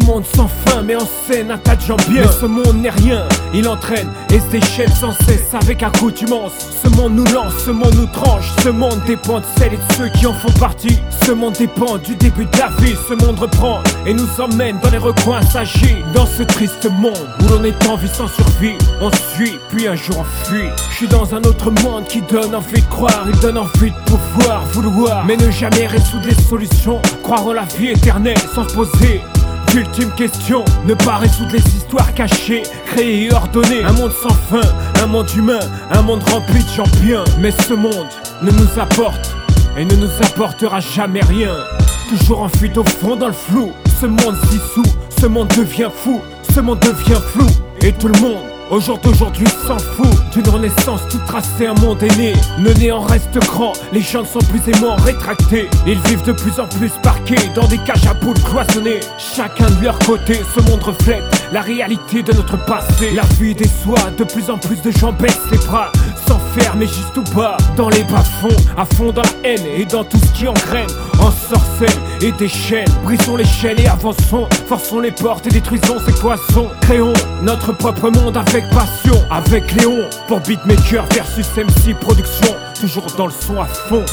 ce monde sans fin met en scène un tas de gens bien. Mais ce monde n'est rien, il entraîne et se déchaîne sans cesse avec accoutumance. Ce monde nous lance, ce monde nous tranche, ce monde dépend de celles et de ceux qui en font partie. Ce monde dépend du début de la vie, ce monde reprend et nous emmène dans les recoins s'agit. Dans ce triste monde où l'on est en vie sans survie, on suit puis un jour on fuit. Je suis dans un autre monde qui donne envie de croire, il donne envie de pouvoir, vouloir, mais ne jamais résoudre les solutions. Croire en la vie éternelle sans se poser l'ultime question, ne pas résoudre les histoires cachées, créées et ordonnées. Un monde sans fin, un monde humain, un monde rempli de gens bien. Mais ce monde ne nous apporte et ne nous apportera jamais rien. Toujours en fuite au fond dans le flou, ce monde s'issout, ce monde devient fou, ce monde devient flou. Et tout le monde au jour d'aujourd'hui s'en fout d'une renaissance tout tracée, un monde est né. Le néant reste grand, les gens ne sont plus aimants rétractés. Ils vivent de plus en plus parqués dans des cages à poules cloisonnées, chacun de leur côté. Ce monde reflète la réalité de notre passé. La vie déçoit, de plus en plus de gens baissent les bras, s'enferment juste tout bas dans les bas-fonds, à fond dans la haine et dans tout ce qui engraine, ensorcelle et déchaîne. Brisons l'échelle et avançons, forçons les portes et détruisons ces poissons. Créons notre propre monde avec passion, avec Cléon pour Beatmaker Vs Mc Production, toujours dans le son à fond.